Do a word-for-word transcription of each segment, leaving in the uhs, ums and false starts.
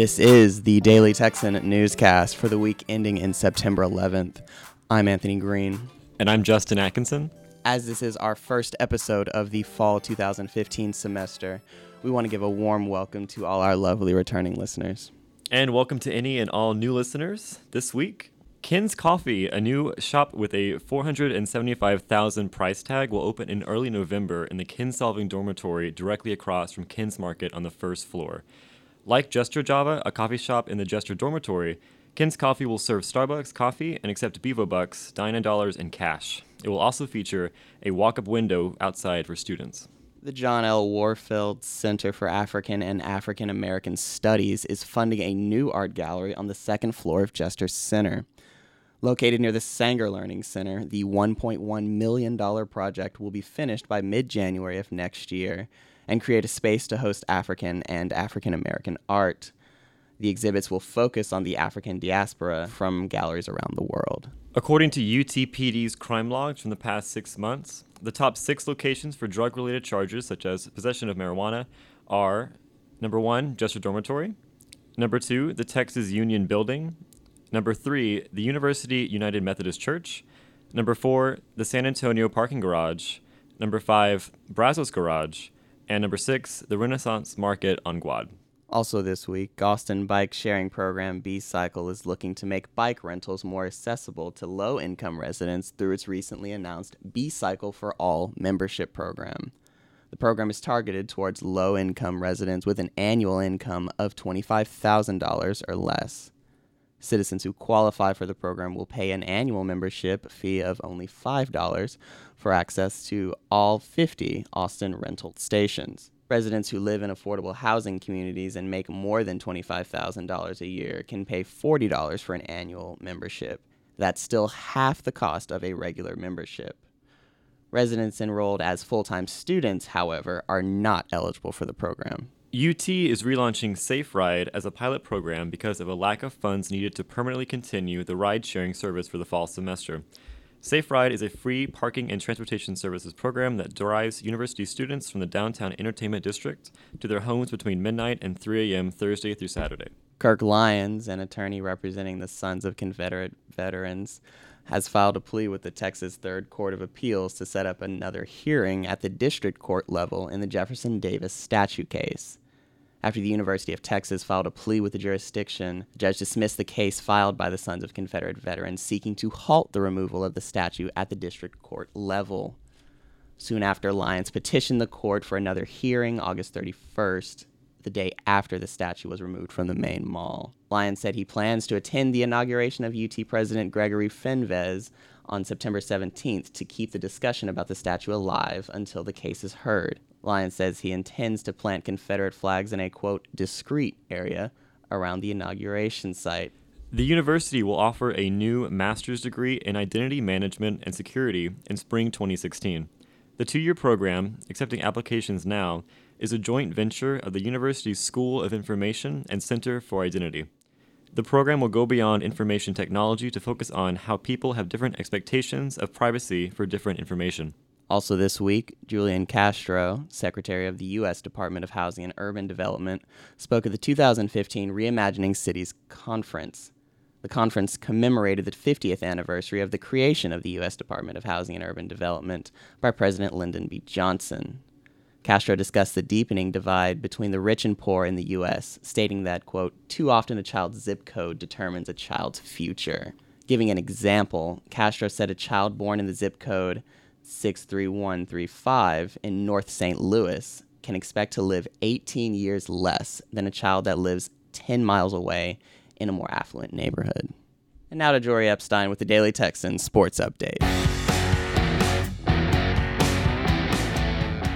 This is the Daily Texan newscast for the week ending in September eleventh. I'm Anthony Green. And I'm Justin Atkinson. As this is our first episode of the fall two thousand fifteen semester, we want to give a warm welcome to all our lovely returning listeners. And welcome to any and all new listeners. This week, Ken's Coffee, a new shop with a four hundred seventy-five thousand dollars price tag, will open in early November in the Kinsolving Dormitory directly across from Ken's Market on the first floor. Like Jester Java, a coffee shop in the Jester Dormitory, Ken's Coffee will serve Starbucks coffee and accept Bevo Bucks, Dinah Dollars, and cash. It will also feature a walk-up window outside for students. The John L. Warfield Center for African and African American Studies is funding a new art gallery on the second floor of Jester Center. Located near the Sanger Learning Center, the one point one million dollars project will be finished by mid-January of next year and create a space to host African and African American art. The exhibits will focus on the African diaspora from galleries around the world. According to U T P D's crime logs from the past six months, the top six locations for drug-related charges, such as possession of marijuana, are number one, Jester Dormitory, number two, the Texas Union Building, number three, the University United Methodist Church, number four, the San Antonio Parking Garage, number five, Brazos Garage, and number six, the Renaissance Market on Guad. Also this week, Austin bike sharing program B-Cycle is looking to make bike rentals more accessible to low-income residents through its recently announced B-Cycle for All membership program. The program is targeted towards low-income residents with an annual income of twenty-five thousand dollars or less. Citizens who qualify for the program will pay an annual membership fee of only five dollars for access to all fifty Austin rental stations. Residents who live in affordable housing communities and make more than twenty-five thousand dollars a year can pay forty dollars for an annual membership. That's still half the cost of a regular membership. Residents enrolled as full-time students, however, are not eligible for the program. U T is relaunching Safe Ride as a pilot program because of a lack of funds needed to permanently continue the ride-sharing service for the fall semester. Safe Ride is a free parking and transportation services program that drives university students from the downtown entertainment district to their homes between midnight and three a.m. Thursday through Saturday. Kirk Lyons, an attorney representing the Sons of Confederate Veterans, has filed a plea with the Texas Third Court of Appeals to set up another hearing at the district court level in the Jefferson Davis statue case. After the University of Texas filed a plea with the jurisdiction, the judge dismissed the case filed by the Sons of Confederate Veterans seeking to halt the removal of the statue at the district court level. Soon after, Lyons petitioned the court for another hearing August thirty-first, the day after the statue was removed from the main mall. Lyons said he plans to attend the inauguration of U T President Gregory Fenves on September seventeenth to keep the discussion about the statue alive until the case is heard. Lyons says he intends to plant Confederate flags in a, quote, discreet area around the inauguration site. The university will offer a new master's degree in identity management and security in spring twenty sixteen. The two-year program, accepting applications now, is a joint venture of the university's School of Information and Center for Identity. The program will go beyond information technology to focus on how people have different expectations of privacy for different information. Also this week, Julian Castro, Secretary of the U S Department of Housing and Urban Development, spoke at the two thousand fifteen Reimagining Cities Conference. The conference commemorated the fiftieth anniversary of the creation of the U S Department of Housing and Urban Development by President Lyndon B. Johnson. Castro discussed the deepening divide between the rich and poor in the U S, stating that, quote, too often a child's zip code determines a child's future. Giving an example, Castro said a child born in the zip code six three one three five in North Saint Louis can expect to live eighteen years less than a child that lives ten miles away in a more affluent neighborhood. And now to Jory Epstein with the Daily Texan Sports Update.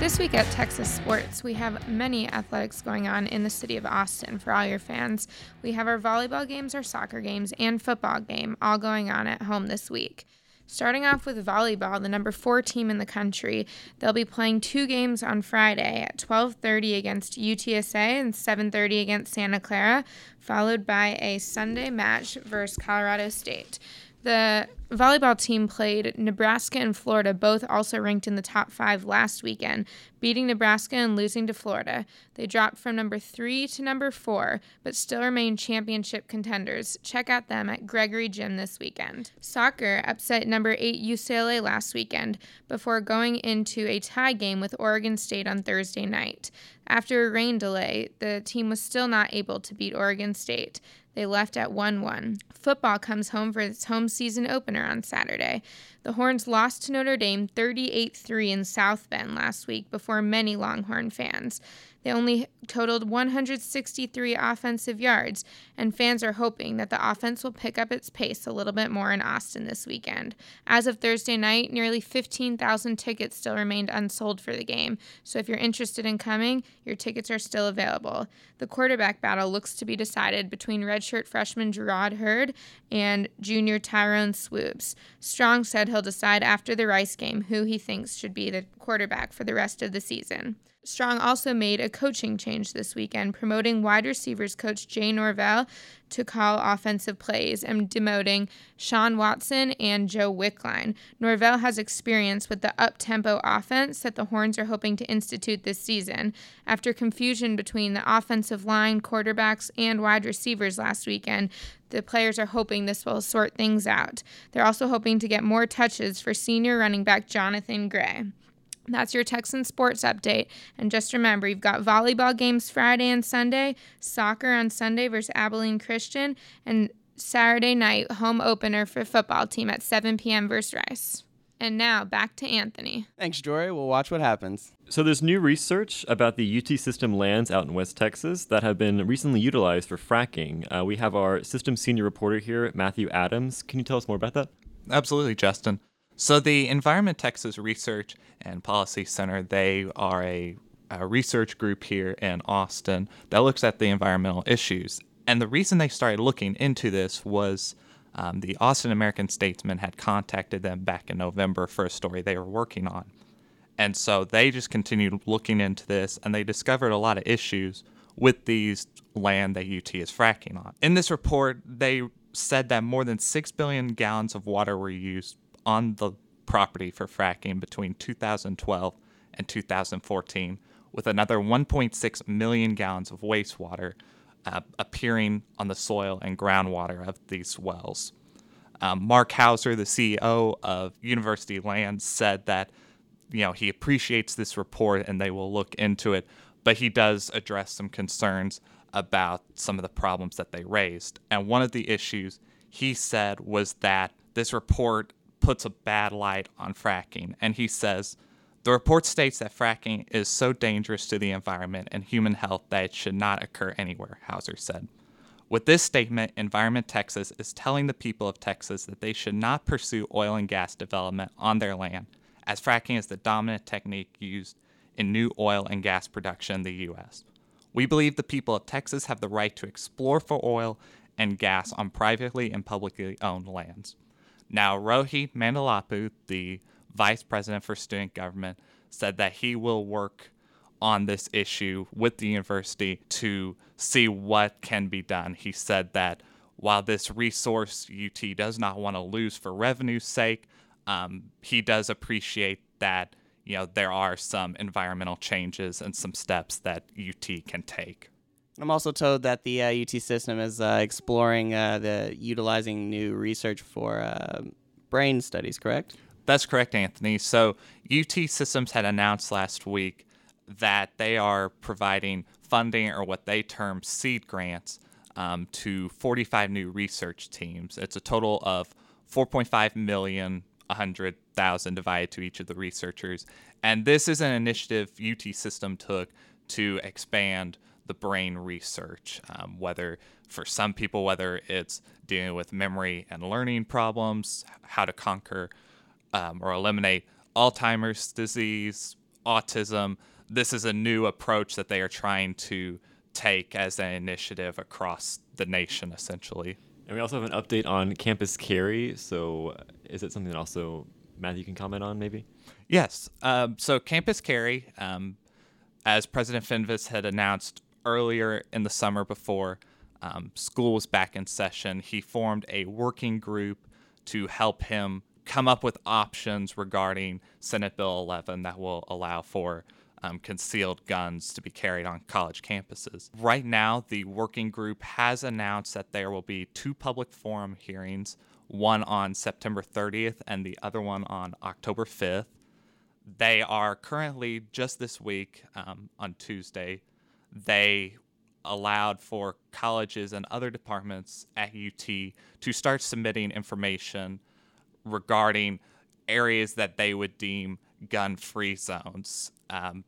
This week at Texas Sports, we have many athletics going on in the city of Austin for all your fans. We have our volleyball games, our soccer games, and football game all going on at home this week. Starting off with volleyball, the number four team in the country, they'll be playing two games on Friday at twelve thirty against U T S A and seven thirty against Santa Clara, followed by a Sunday match versus Colorado State. The volleyball team played Nebraska and Florida, both also ranked in the top five last weekend, beating Nebraska and losing to Florida. They dropped from number three to number four, but still remain championship contenders. Check out them at Gregory Gym this weekend. Soccer upset number eight U C L A last weekend before going into a tie game with Oregon State on Thursday night. After a rain delay, the team was still not able to beat Oregon State. They left at one one. Football comes home for its home season opener on Saturday. The Horns lost to Notre Dame thirty-eight three in South Bend last week before many Longhorn fans. They only totaled one hundred sixty-three offensive yards, and fans are hoping that the offense will pick up its pace a little bit more in Austin this weekend. As of Thursday night, nearly fifteen thousand tickets still remained unsold for the game, so if you're interested in coming, your tickets are still available. The quarterback battle looks to be decided between redshirt freshman Gerard Hurd and junior Tyrone Swoopes. Strong said he'll decide after the Rice game who he thinks should be the quarterback for the rest of the season. Strong also made a coaching change this weekend, promoting wide receivers coach Jay Norvell to call offensive plays and demoting Sean Watson and Joe Wickline. Norvell has experience with the up-tempo offense that the Horns are hoping to institute this season. After confusion between the offensive line, quarterbacks, and wide receivers last weekend, the players are hoping this will sort things out. They're also hoping to get more touches for senior running back Jonathan Gray. That's your Texan sports update. And just remember, you've got volleyball games Friday and Sunday, soccer on Sunday versus Abilene Christian, and Saturday night home opener for football team at seven p.m. versus Rice. And now back to Anthony. Thanks, Jory. We'll watch what happens. So there's new research about the U T system lands out in West Texas that have been recently utilized for fracking. Uh, we have our system senior reporter here, Matthew Adams. Can you tell us more about that? Absolutely, Justin. So the Environment Texas Research and Policy Center, they are a, a research group here in Austin that looks at the environmental issues. And the reason they started looking into this was um, the Austin American-Statesman had contacted them back in November for a story they were working on. And so they just continued looking into this, and they discovered a lot of issues with these land that U T is fracking on. In this report, they said that more than six billion gallons of water were used on the property for fracking between two thousand twelve and two thousand fourteen, with another one point six million gallons of wastewater uh, appearing on the soil and groundwater of these wells. Um, Mark Hauser, the C E O of University Land, said that you know he appreciates this report and they will look into it, but he does address some concerns about some of the problems that they raised. And one of the issues he said was that this report puts a bad light on fracking, and he says the report states that fracking is so dangerous to the environment and human health that it should not occur anywhere, Hauser said. With this statement, Environment Texas is telling the people of Texas that they should not pursue oil and gas development on their land, as fracking is the dominant technique used in new oil and gas production in the U S. We believe the people of Texas have the right to explore for oil and gas on privately and publicly owned lands. Now, Rohit Mandalapu, the vice president for student government, said that he will work on this issue with the university to see what can be done. He said that while this resource U T does not want to lose for revenue's sake, um, he does appreciate that you know there are some environmental changes and some steps that U T can take. I'm also told that the uh, U T system is uh, exploring uh, the utilizing new research for uh, brain studies, correct? That's correct, Anthony. So U T Systems had announced last week that they are providing funding, or what they term seed grants, um, to forty-five new research teams. It's a total of four point five million dollars, one hundred thousand dollars divided to each of the researchers. And this is an initiative U T System took to expand the brain research, um, whether for some people, whether it's dealing with memory and learning problems, how to conquer um, or eliminate Alzheimer's disease, autism. This is a new approach that they are trying to take as an initiative across the nation, essentially. And we also have an update on Campus Carry. So is it something that also Matthew can comment on maybe? Yes. Um, so Campus Carry, um, as President Fenves had announced earlier in the summer before um, school was back in session, he formed a working group to help him come up with options regarding Senate Bill eleven that will allow for um, concealed guns to be carried on college campuses. Right now, the working group has announced that there will be two public forum hearings, one on September thirtieth and the other one on October fifth. They are currently, just this week, um, on Tuesday, they allowed for colleges and other departments at U T to start submitting information regarding areas that they would deem gun-free zones. Um,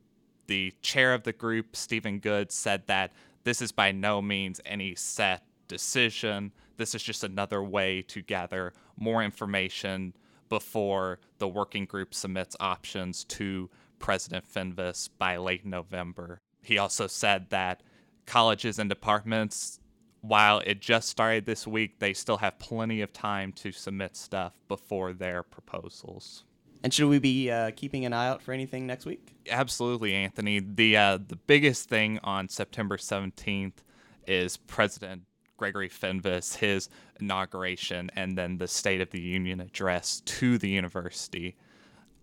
the chair of the group, Stephen Good, said that this is by no means any set decision. This is just another way to gather more information before the working group submits options to President Fenves by late November. He also said that colleges and departments, while it just started this week, they still have plenty of time to submit stuff before their proposals. And should we be uh, keeping an eye out for anything next week? Absolutely, Anthony. The uh, the biggest thing on September seventeenth is President Gregory Fenves, his inauguration, and then the State of the Union address to the university.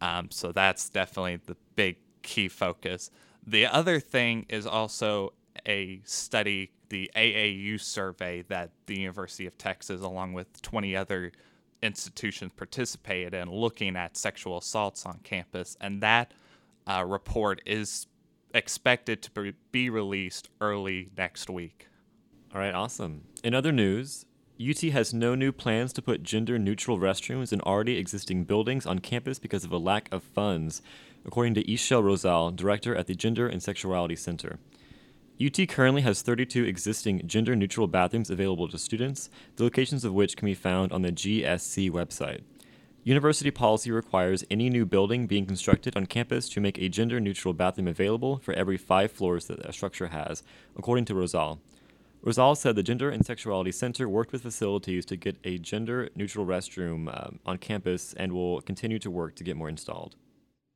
Um, so that's definitely the big key focus. The other thing is also a study, the A A U survey that the University of Texas, along with twenty other institutions, participated in looking at sexual assaults on campus. And that uh, report is expected to be released early next week. All right, awesome. In other news, U T has no new plans to put gender-neutral restrooms in already existing buildings on campus because of a lack of funds, according to Ishelle Rosal, director at the Gender and Sexuality Center. U T currently has thirty-two existing gender-neutral bathrooms available to students, the locations of which can be found on the G S C website. University policy requires any new building being constructed on campus to make a gender-neutral bathroom available for every five floors that a structure has, according to Rosal. Rosal said the Gender and Sexuality Center worked with facilities to get a gender-neutral restroom um, on campus and will continue to work to get more installed.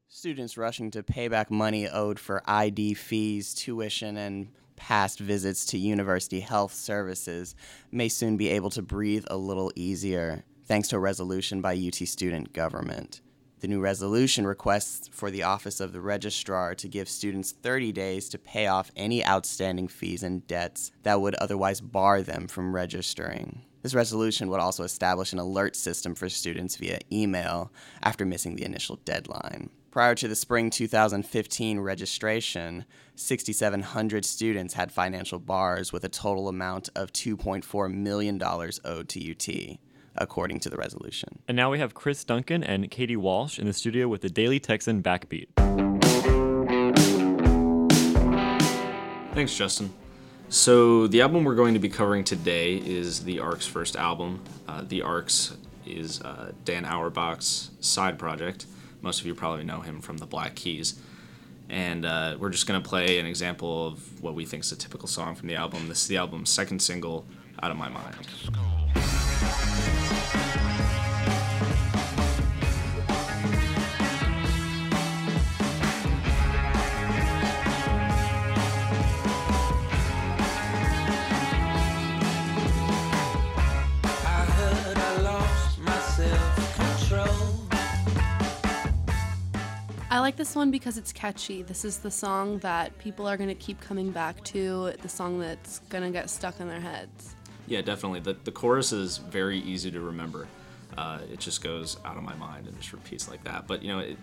Students rushing to pay back money owed for I D fees, tuition, and past visits to university health services may soon be able to breathe a little easier, thanks to a resolution by U T student government. The new resolution requests for the Office of the Registrar to give students thirty days to pay off any outstanding fees and debts that would otherwise bar them from registering. This resolution would also establish an alert system for students via email after missing the initial deadline. Prior to the spring two thousand fifteen registration, six thousand seven hundred students had financial bars with a total amount of two point four million dollars owed to U T, according to the resolution. And now we have Chris Duncan and Katie Walsh in the studio with the Daily Texan Backbeat. Thanks, Justin. So the album we're going to be covering today is the Arcs' first album. Uh, the Arcs is uh, Dan Auerbach's side project. Most of you probably know him from the Black Keys. And uh, we're just going to play an example of what we think is a typical song from the album. This is the album's second single, Out of My Mind. I like this one because it's catchy. This is the song that people are going to keep coming back to, the song that's going to get stuck in their heads. Yeah, definitely. The the chorus is very easy to remember. Uh, it just goes out of my mind and just repeats like that. But, you know, it,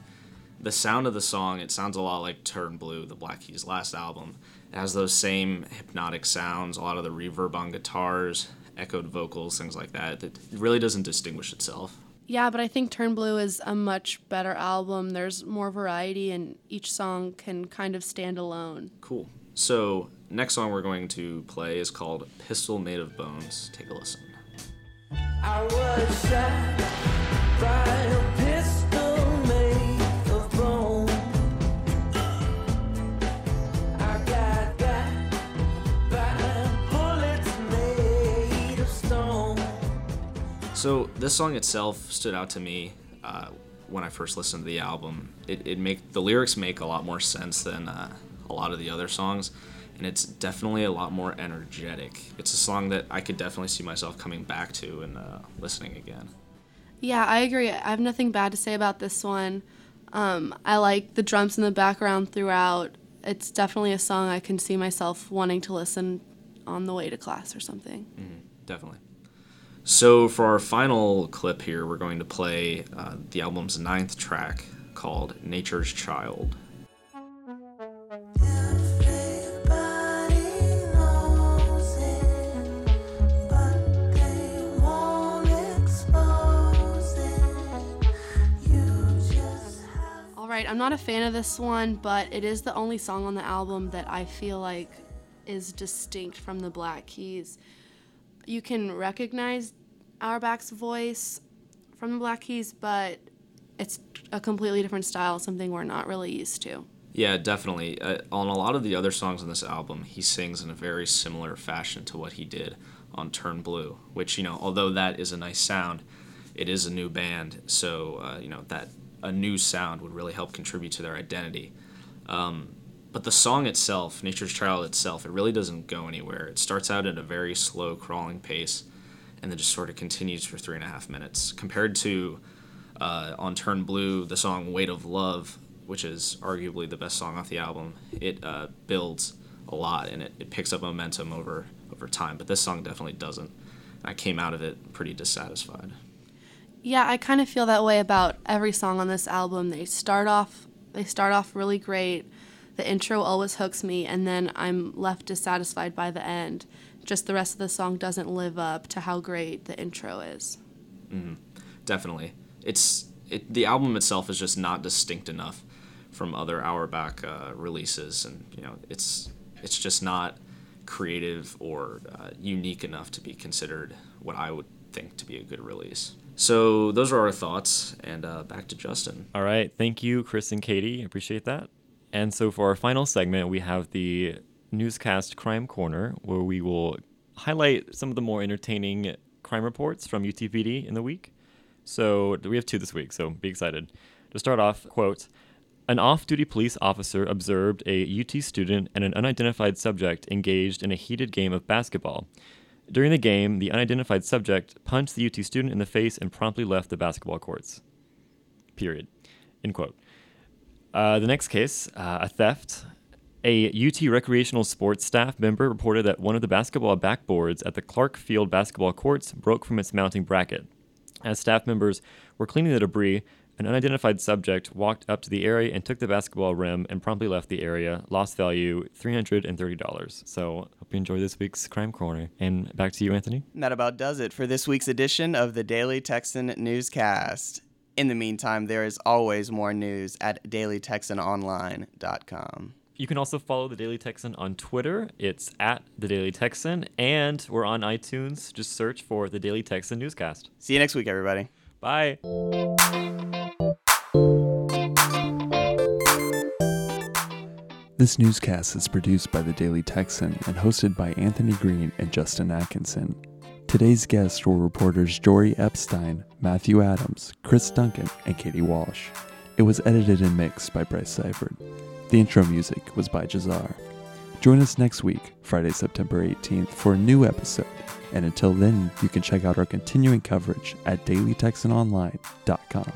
the sound of the song, it sounds a lot like Turn Blue, the Black Keys' last album. It has those same hypnotic sounds, a lot of the reverb on guitars, echoed vocals, things like that. It really doesn't distinguish itself. Yeah, but I think Turn Blue is a much better album. There's more variety, and each song can kind of stand alone. Cool. So, next song we're going to play is called Pistol Made of Bones. Take a listen. I was shot by a pistol made of bone. I got that by bullets made of stone. So this song itself stood out to me uh, when I first listened to the album. It, it make the lyrics make a lot more sense than uh, a lot of the other songs, and it's definitely a lot more energetic. It's a song that I could definitely see myself coming back to and uh, listening again. Yeah, I agree. I have nothing bad to say about this one. Um, I like the drums in the background throughout. It's definitely a song I can see myself wanting to listen on the way to class or something. Mm-hmm, definitely. So for our final clip here, we're going to play uh, the album's ninth track called Nature's Child. Right, I'm not a fan of this one, but it is the only song on the album that I feel like is distinct from the Black Keys. You can recognize Auerbach's voice from the Black Keys, but it's a completely different style, something we're not really used to. Yeah, definitely. Uh, on a lot of the other songs on this album, he sings in a very similar fashion to what he did on Turn Blue, which, you know, although that is a nice sound, it is a new band, so, uh, you know, that... a new sound would really help contribute to their identity. Um, but the song itself, Nature's Child itself, it really doesn't go anywhere. It starts out at a very slow crawling pace and then just sort of continues for three and a half minutes. Compared to uh, on Turn Blue, the song Weight of Love, which is arguably the best song off the album, it uh, builds a lot and it, it picks up momentum over, over time. But this song definitely doesn't. And I came out of it pretty dissatisfied. Yeah, I kind of feel that way about every song on this album. They start off they start off really great. The intro always hooks me, and then I'm left dissatisfied by the end. Just the rest of the song doesn't live up to how great the intro is. Mm-hmm. Definitely. It's it, the album itself is just not distinct enough from other Auerbach uh, releases, and you know, it's it's just not creative or uh, unique enough to be considered what I would think to be a good release. So those are our thoughts, and uh, back to Justin. All right. Thank you, Chris and Katie. Appreciate that. And so for our final segment, we have the Newscast Crime Corner, where we will highlight some of the more entertaining crime reports from U T V D in the week. So we have two this week, so be excited. To start off, quote, an off-duty police officer observed a U T student and an unidentified subject engaged in a heated game of basketball. During the game, the unidentified subject punched the U T student in the face and promptly left the basketball courts. Period. End quote. Uh, the next case, uh, a theft. A U T recreational sports staff member reported that one of the basketball backboards at the Clark Field basketball courts broke from its mounting bracket. As staff members were cleaning the debris, an unidentified subject walked up to the area and took the basketball rim and promptly left the area. Lost value, three hundred thirty dollars. So, hope you enjoy this week's Crime Corner. And back to you, Anthony. And that about does it for this week's edition of the Daily Texan Newscast. In the meantime, there is always more news at daily texan online dot com. You can also follow The Daily Texan on Twitter. It's at The Daily Texan. And we're on iTunes. Just search for The Daily Texan Newscast. See you next week, everybody. Bye. This newscast is produced by The Daily Texan and hosted by Anthony Green and Justin Atkinson. Today's guests were reporters Jory Epstein, Matthew Adams, Chris Duncan, and Katie Walsh. It was edited and mixed by Bryce Seifert. The intro music was by Jazar. Join us next week, Friday, September eighteenth, for a new episode. And until then, you can check out our continuing coverage at daily texan online dot com.